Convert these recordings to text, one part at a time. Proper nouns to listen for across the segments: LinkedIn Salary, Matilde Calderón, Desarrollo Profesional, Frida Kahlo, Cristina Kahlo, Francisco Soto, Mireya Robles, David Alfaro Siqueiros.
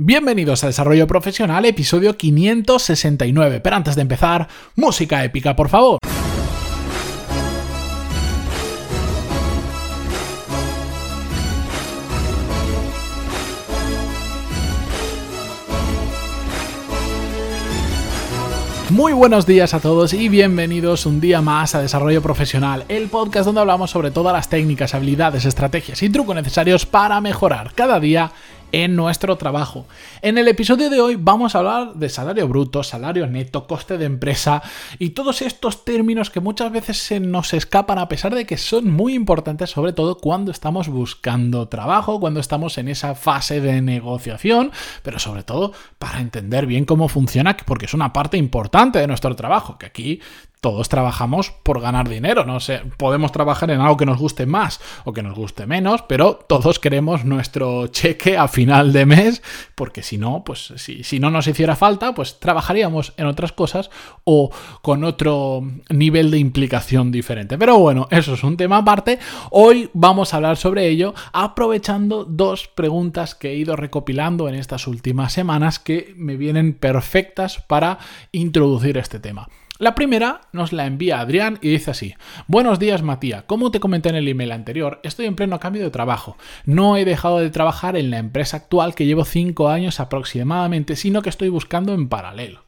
Bienvenidos a Desarrollo Profesional, episodio 569. Pero antes de empezar, música épica, por favor. Muy buenos días a todos y bienvenidos un día más a Desarrollo Profesional, el podcast donde hablamos sobre todas las técnicas, habilidades, estrategias y trucos necesarios para mejorar cada día en nuestro trabajo. En el episodio de hoy vamos a hablar de salario bruto, salario neto, coste de empresa y todos estos términos que muchas veces se nos escapan a pesar de que son muy importantes, sobre todo cuando estamos buscando trabajo, cuando estamos en esa fase de negociación, pero sobre todo para entender bien cómo funciona, porque es una parte importante de nuestro trabajo, que aquí todos trabajamos por ganar dinero, ¿no? Podemos trabajar en algo que nos guste más o que nos guste menos, pero todos queremos nuestro cheque a final de mes, porque si no, pues si no nos hiciera falta, pues trabajaríamos en otras cosas o con otro nivel de implicación diferente. Pero bueno, eso es un tema aparte. Hoy vamos a hablar sobre ello aprovechando dos preguntas que he ido recopilando en estas últimas semanas que me vienen perfectas para introducir este tema. La primera nos la envía Adrián y dice así: buenos días, Matías, como te comenté en el email anterior, estoy en pleno cambio de trabajo. No he dejado de trabajar en la empresa actual que llevo 5 años aproximadamente, sino que estoy buscando en paralelo.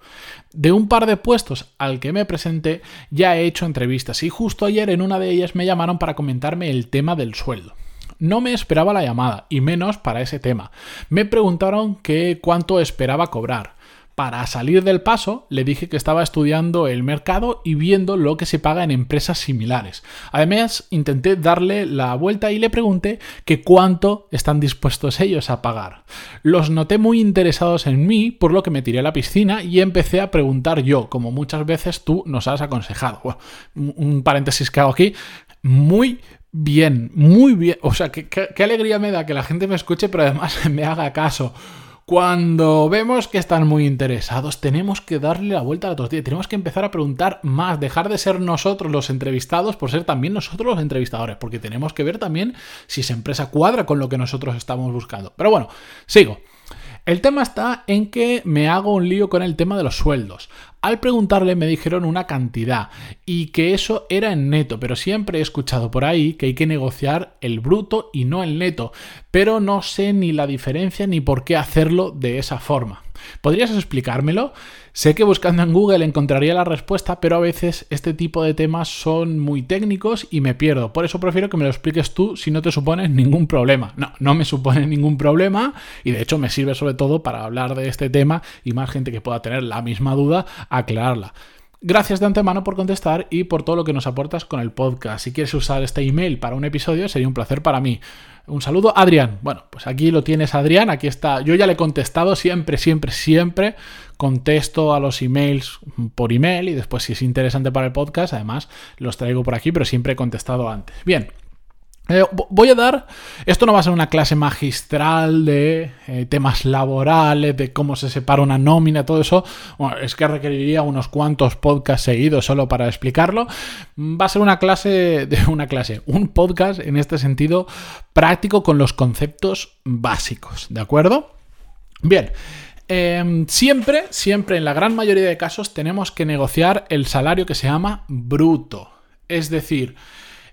De un par de puestos al que me presenté ya he hecho entrevistas y justo ayer en una de ellas me llamaron para comentarme el tema del sueldo. No me esperaba la llamada, y menos para ese tema. Me preguntaron que cuánto esperaba cobrar. Para salir del paso, le dije que estaba estudiando el mercado y viendo lo que se paga en empresas similares. Además, intenté darle la vuelta y le pregunté que cuánto están dispuestos ellos a pagar. Los noté muy interesados en mí, por lo que me tiré a la piscina y empecé a preguntar yo, como muchas veces tú nos has aconsejado. Bueno, un paréntesis que hago aquí, muy bien. O sea, qué alegría me da que la gente me escuche, pero además me haga caso. Cuando vemos que están muy interesados, tenemos que darle la vuelta a la tortilla, tenemos que empezar a preguntar más, dejar de ser nosotros los entrevistados por ser también nosotros los entrevistadores, porque tenemos que ver también si esa empresa cuadra con lo que nosotros estamos buscando. Pero bueno, sigo. El tema está en que me hago un lío con el tema de los sueldos. Al preguntarle me dijeron una cantidad y que eso era en neto, pero siempre he escuchado por ahí que hay que negociar el bruto y no el neto, pero no sé ni la diferencia ni por qué hacerlo de esa forma. ¿Podrías explicármelo? Sé que buscando en Google encontraría la respuesta, pero a veces este tipo de temas son muy técnicos y me pierdo. Por eso prefiero que me lo expliques tú si no te supones ningún problema. No me supone ningún problema y de hecho me sirve sobre todo para hablar de este tema y más gente que pueda tener la misma duda, aclararla. Gracias de antemano por contestar y por todo lo que nos aportas con el podcast. Si quieres usar este email para un episodio, sería un placer para mí. Un saludo, Adrián. Bueno, pues aquí lo tienes, Adrián. Aquí está. Yo ya le he contestado siempre. Contesto a los emails por email y después, si es interesante para el podcast, además los traigo por aquí, pero siempre he contestado antes. Bien. Voy a dar, esto no va a ser una clase magistral de temas laborales, de cómo se separa una nómina, todo eso. Bueno, es que requeriría unos cuantos podcasts seguidos solo para explicarlo. Va a ser un podcast en este sentido práctico con los conceptos básicos, ¿de acuerdo? Bien. Siempre en la gran mayoría de casos tenemos que negociar el salario que se llama bruto, es decir,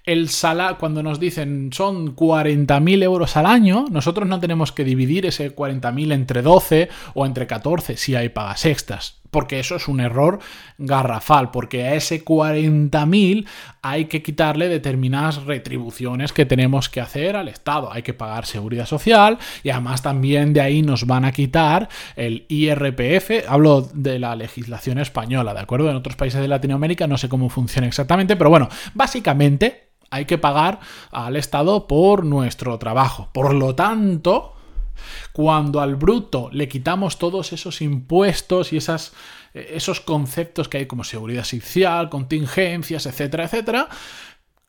el salario, cuando nos dicen son 40.000 euros al año, nosotros no tenemos que dividir ese 40.000 entre 12 o entre 14 si hay pagas extras, porque eso es un error garrafal, porque a ese 40.000 hay que quitarle determinadas retribuciones que tenemos que hacer al Estado. Hay que pagar seguridad social y además también de ahí nos van a quitar el IRPF. Hablo de la legislación española, ¿de acuerdo? En otros países de Latinoamérica no sé cómo funciona exactamente, pero bueno, básicamente hay que pagar al Estado por nuestro trabajo. Por lo tanto, cuando al bruto le quitamos todos esos impuestos y esos conceptos que hay como seguridad social, contingencias, etcétera, etcétera,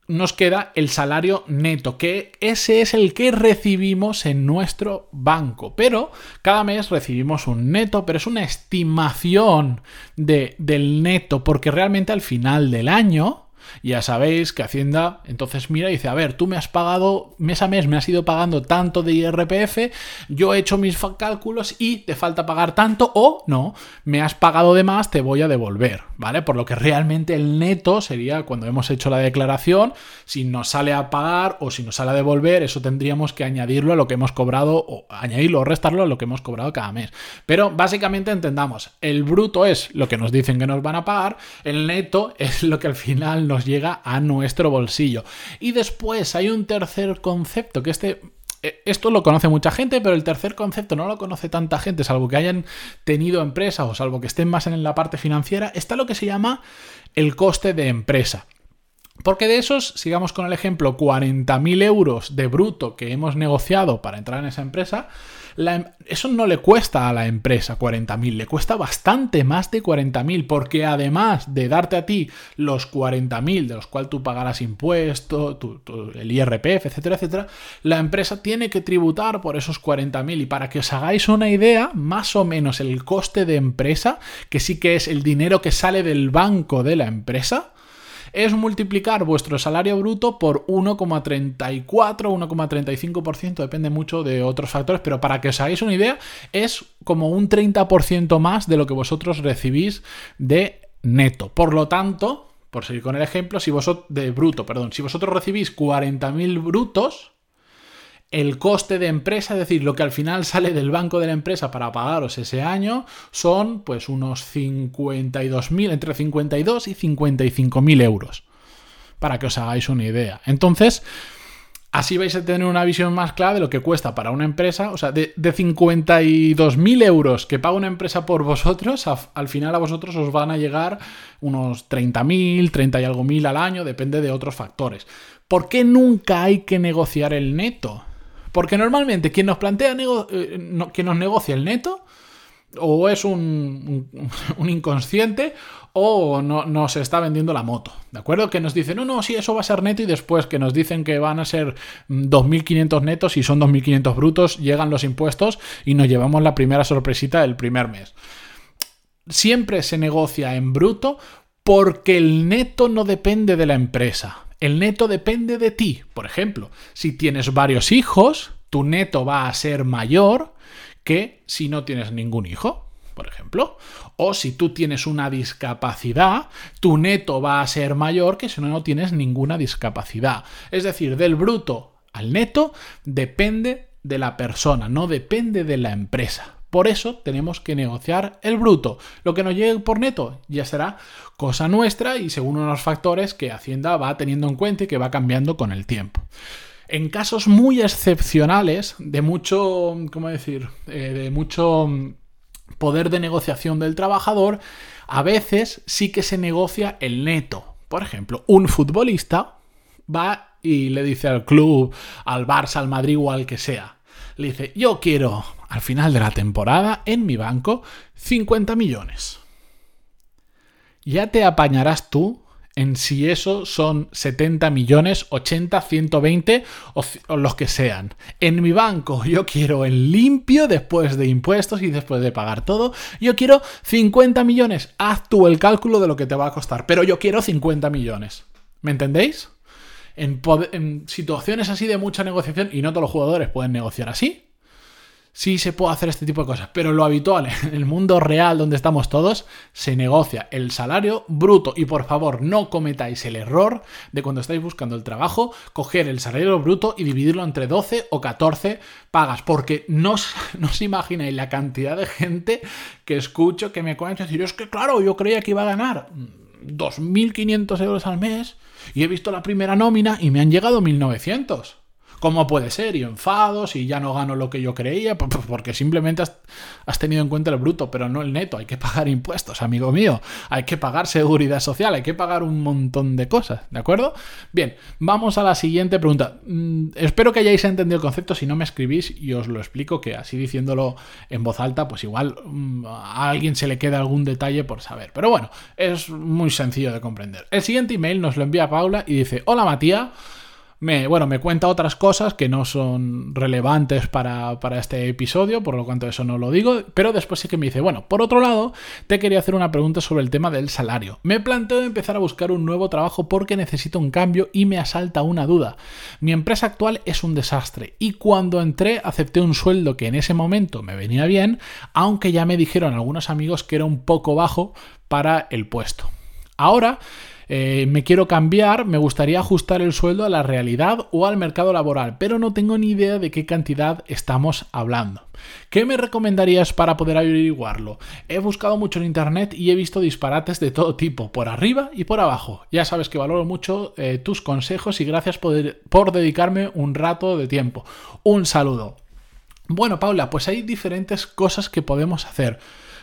nos queda el salario neto, que ese es el que recibimos en nuestro banco. Pero cada mes recibimos un neto, pero es una estimación del neto, porque realmente al final del año Ya sabéis que Hacienda entonces mira y dice, a ver, tú me has pagado mes a mes, me has ido pagando tanto de IRPF, yo he hecho mis cálculos y te falta pagar tanto, o no, me has pagado de más, te voy a devolver, ¿vale? Por lo que realmente el neto sería cuando hemos hecho la declaración, si nos sale a pagar o si nos sale a devolver, eso tendríamos que añadirlo a lo que hemos cobrado, o añadirlo o restarlo a lo que hemos cobrado cada mes. Pero básicamente entendamos, el bruto es lo que nos dicen que nos van a pagar, el neto es lo que al final nos llega a nuestro bolsillo. Y después hay un tercer concepto, que esto lo conoce mucha gente, pero el tercer concepto no lo conoce tanta gente, salvo que hayan tenido empresa o salvo que estén más en la parte financiera. Está lo que se llama el coste de empresa. Porque de esos, sigamos con el ejemplo, 40.000 euros de bruto que hemos negociado para entrar en esa empresa, eso no le cuesta a la empresa 40.000, le cuesta bastante más de 40.000, porque además de darte a ti los 40.000 de los cuales tú pagarás impuestos, el IRPF, etcétera, etcétera, la empresa tiene que tributar por esos 40.000. Y para que os hagáis una idea, más o menos el coste de empresa, que sí que es el dinero que sale del banco de la empresa, es multiplicar vuestro salario bruto por 1,34, 1,35%, depende mucho de otros factores, pero para que os hagáis una idea, es como un 30% más de lo que vosotros recibís de neto. Por lo tanto, por seguir con el ejemplo, si vosotros recibís 40.000 brutos, el coste de empresa, es decir, lo que al final sale del banco de la empresa para pagaros ese año, son pues unos 52.000, entre 52 y 55.000 euros, para que os hagáis una idea. Entonces, así vais a tener una visión más clara de lo que cuesta para una empresa, o sea, de 52.000 euros que paga una empresa por vosotros, al final a vosotros os van a llegar unos 30.000, 30 y algo mil al año, depende de otros factores. ¿Por qué nunca hay que negociar el neto? Porque normalmente quien nos negocia el neto o es un inconsciente o nos está vendiendo la moto, ¿de acuerdo? Que nos dicen, no, sí, eso va a ser neto, y después que nos dicen que van a ser 2.500 netos y son 2.500 brutos, llegan los impuestos y nos llevamos la primera sorpresita del primer mes. Siempre se negocia en bruto porque el neto no depende de la empresa. El neto depende de ti. Por ejemplo, si tienes varios hijos, tu neto va a ser mayor que si no tienes ningún hijo, por ejemplo. O si tú tienes una discapacidad, tu neto va a ser mayor que si no tienes ninguna discapacidad. Es decir, del bruto al neto depende de la persona, no depende de la empresa. Por eso tenemos que negociar el bruto. Lo que nos llegue por neto ya será cosa nuestra y según unos factores que Hacienda va teniendo en cuenta y que va cambiando con el tiempo. En casos muy excepcionales, de mucho poder de negociación del trabajador, a veces sí que se negocia el neto. Por ejemplo, un futbolista va y le dice al club, al Barça, al Madrid o al que sea, le dice, yo quiero al final de la temporada en mi banco 50 millones. Ya te apañarás tú en si eso son 70 millones, 80, 120 o los que sean. En mi banco yo quiero el limpio después de impuestos y después de pagar todo. Yo quiero 50 millones. Haz tú el cálculo de lo que te va a costar, pero yo quiero 50 millones. ¿Me entendéis? En situaciones así de mucha negociación, y no todos los jugadores pueden negociar así, sí se puede hacer este tipo de cosas, pero lo habitual en el mundo real donde estamos todos, se negocia el salario bruto. Y por favor, no cometáis el error de cuando estáis buscando el trabajo, coger el salario bruto y dividirlo entre 12 o 14 pagas, porque no os imagináis la cantidad de gente que escucho que me cuentan decir, es que claro, yo creía que iba a ganar 2.500 euros al mes y he visto la primera nómina y me han llegado 1.900. ¿Cómo puede ser? Y enfados y ya no gano lo que yo creía, porque simplemente has tenido en cuenta el bruto, pero no el neto. Hay que pagar impuestos, amigo mío. Hay que pagar seguridad social, hay que pagar un montón de cosas, ¿de acuerdo? Bien, vamos a la siguiente pregunta. Espero que hayáis entendido el concepto. Si no, me escribís y os lo explico, que así diciéndolo en voz alta, pues igual a alguien se le queda algún detalle por saber. Pero bueno, es muy sencillo de comprender. El siguiente email nos lo envía Paula y dice, hola Matías, me cuenta otras cosas que no son relevantes para este episodio, por lo cuanto eso no lo digo, pero después sí que me dice, bueno, por otro lado, te quería hacer una pregunta sobre el tema del salario. Me planteo empezar a buscar un nuevo trabajo porque necesito un cambio y me asalta una duda. Mi empresa actual es un desastre y cuando entré acepté un sueldo que en ese momento me venía bien, aunque ya me dijeron algunos amigos que era un poco bajo para el puesto. Ahora me quiero cambiar, me gustaría ajustar el sueldo a la realidad o al mercado laboral, pero no tengo ni idea de qué cantidad estamos hablando. ¿Qué me recomendarías para poder averiguarlo? He buscado mucho en internet y he visto disparates de todo tipo, por arriba y por abajo. Ya sabes que valoro mucho tus consejos y gracias por dedicarme un rato de tiempo. Un saludo. Bueno, Paula, pues hay diferentes cosas que podemos hacer.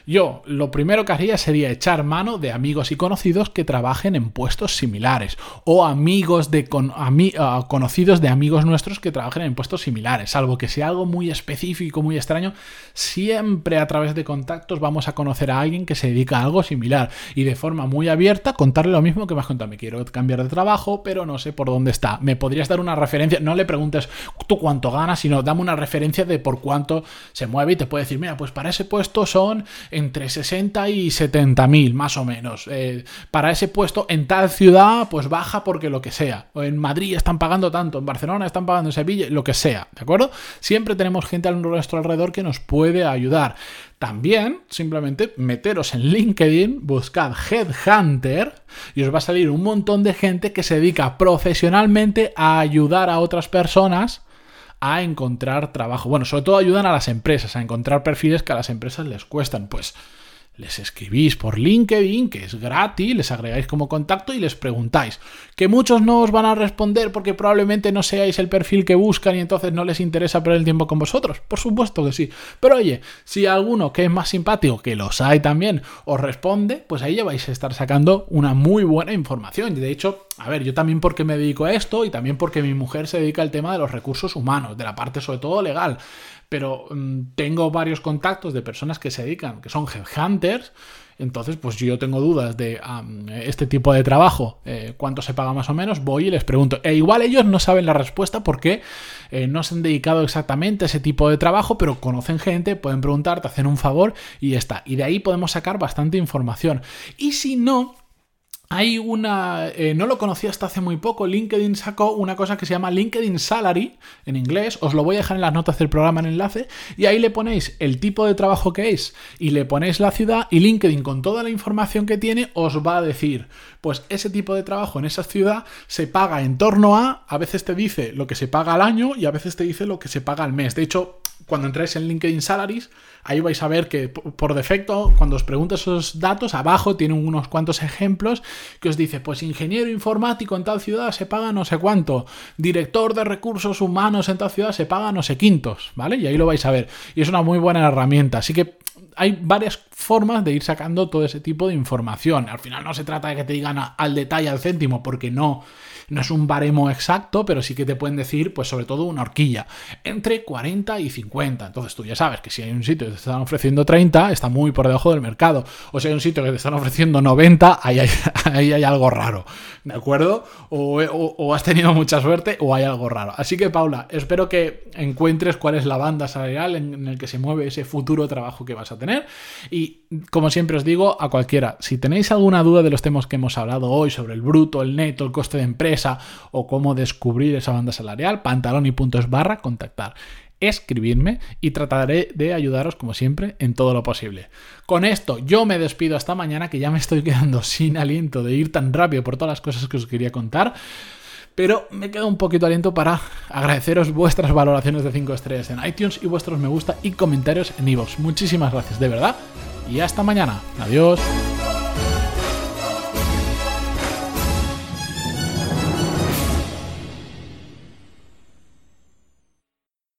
Yo lo primero que haría sería echar mano de amigos y conocidos que trabajen en puestos similares o amigos de conocidos de amigos nuestros que trabajen en puestos similares, salvo que sea algo muy específico, muy extraño. Siempre a través de contactos vamos a conocer a alguien que se dedica a algo similar y de forma muy abierta contarle lo mismo que me has contado. Me quiero cambiar de trabajo, pero no sé por dónde está. ¿Me podrías dar una referencia? No le preguntes tú cuánto ganas, sino dame una referencia de por cuánto se mueve y te puede decir, mira, pues para ese puesto son entre 60 y 70.000 más o menos, para ese puesto en tal ciudad pues baja porque lo que sea, o en Madrid están pagando tanto, en Barcelona están pagando, en Sevilla, lo que sea, ¿de acuerdo? Siempre tenemos gente a nuestro alrededor que nos puede ayudar. También, simplemente meteros en LinkedIn, buscad Headhunter y os va a salir un montón de gente que se dedica profesionalmente a ayudar a otras personas a encontrar trabajo. Bueno, sobre todo ayudan a las empresas a encontrar perfiles que a las empresas les cuestan. Pues les escribís por LinkedIn, que es gratis, les agregáis como contacto y les preguntáis. Que muchos no os van a responder porque probablemente no seáis el perfil que buscan y entonces no les interesa perder el tiempo con vosotros. Por supuesto que sí. Pero oye, si alguno que es más simpático, que los hay también, os responde, pues ahí ya vais a estar sacando una muy buena información. Y de hecho, a ver, yo también porque me dedico a esto y también porque mi mujer se dedica al tema de los recursos humanos, de la parte sobre todo legal. Pero tengo varios contactos de personas que se dedican, que son headhunters. Entonces, pues yo tengo dudas de este tipo de trabajo, cuánto se paga más o menos, voy y les pregunto. E igual ellos no saben la respuesta porque no se han dedicado exactamente a ese tipo de trabajo, pero conocen gente, pueden preguntar, te hacen un favor y ya está. Y de ahí podemos sacar bastante información. Y si no, hay una, no lo conocí hasta hace muy poco, LinkedIn sacó una cosa que se llama LinkedIn Salary, en inglés, os lo voy a dejar en las notas del programa en enlace, y ahí le ponéis el tipo de trabajo que es, y le ponéis la ciudad, y LinkedIn con toda la información que tiene os va a decir, pues ese tipo de trabajo en esa ciudad se paga en torno a veces te dice lo que se paga al año, y a veces te dice lo que se paga al mes. De hecho, cuando entráis en LinkedIn Salaries, ahí vais a ver que por defecto, cuando os pregunto esos datos, abajo tiene unos cuantos ejemplos que os dice, pues ingeniero informático en tal ciudad se paga no sé cuánto, director de recursos humanos en tal ciudad se paga no sé quintos, ¿vale? Y ahí lo vais a ver. Y es una muy buena herramienta, así que hay varias formas de ir sacando todo ese tipo de información. Al final no se trata de que te digan al detalle, al céntimo, porque no es un baremo exacto, pero sí que te pueden decir, pues sobre todo una horquilla, entre 40 y 50. Entonces tú ya sabes que si hay un sitio que te están ofreciendo 30, está muy por debajo del mercado. O si hay un sitio que te están ofreciendo 90, ahí hay algo raro, ¿de acuerdo? O has tenido mucha suerte o hay algo raro. Así que, Paula, espero que encuentres cuál es la banda salarial en el que se mueve ese futuro trabajo que vas a tener. Y como siempre os digo a cualquiera, si tenéis alguna duda de los temas que hemos hablado hoy sobre el bruto, el neto, el coste de empresa o cómo descubrir esa banda salarial, pantaloni.es/contactar, escribirme y trataré de ayudaros como siempre en todo lo posible. Con esto yo me despido hasta mañana, que ya me estoy quedando sin aliento de ir tan rápido por todas las cosas que os quería contar. Pero me queda un poquito de aliento para agradeceros vuestras valoraciones de 5 estrellas en iTunes y vuestros me gusta y comentarios en iVoox. Muchísimas gracias, de verdad. Y hasta mañana. Adiós.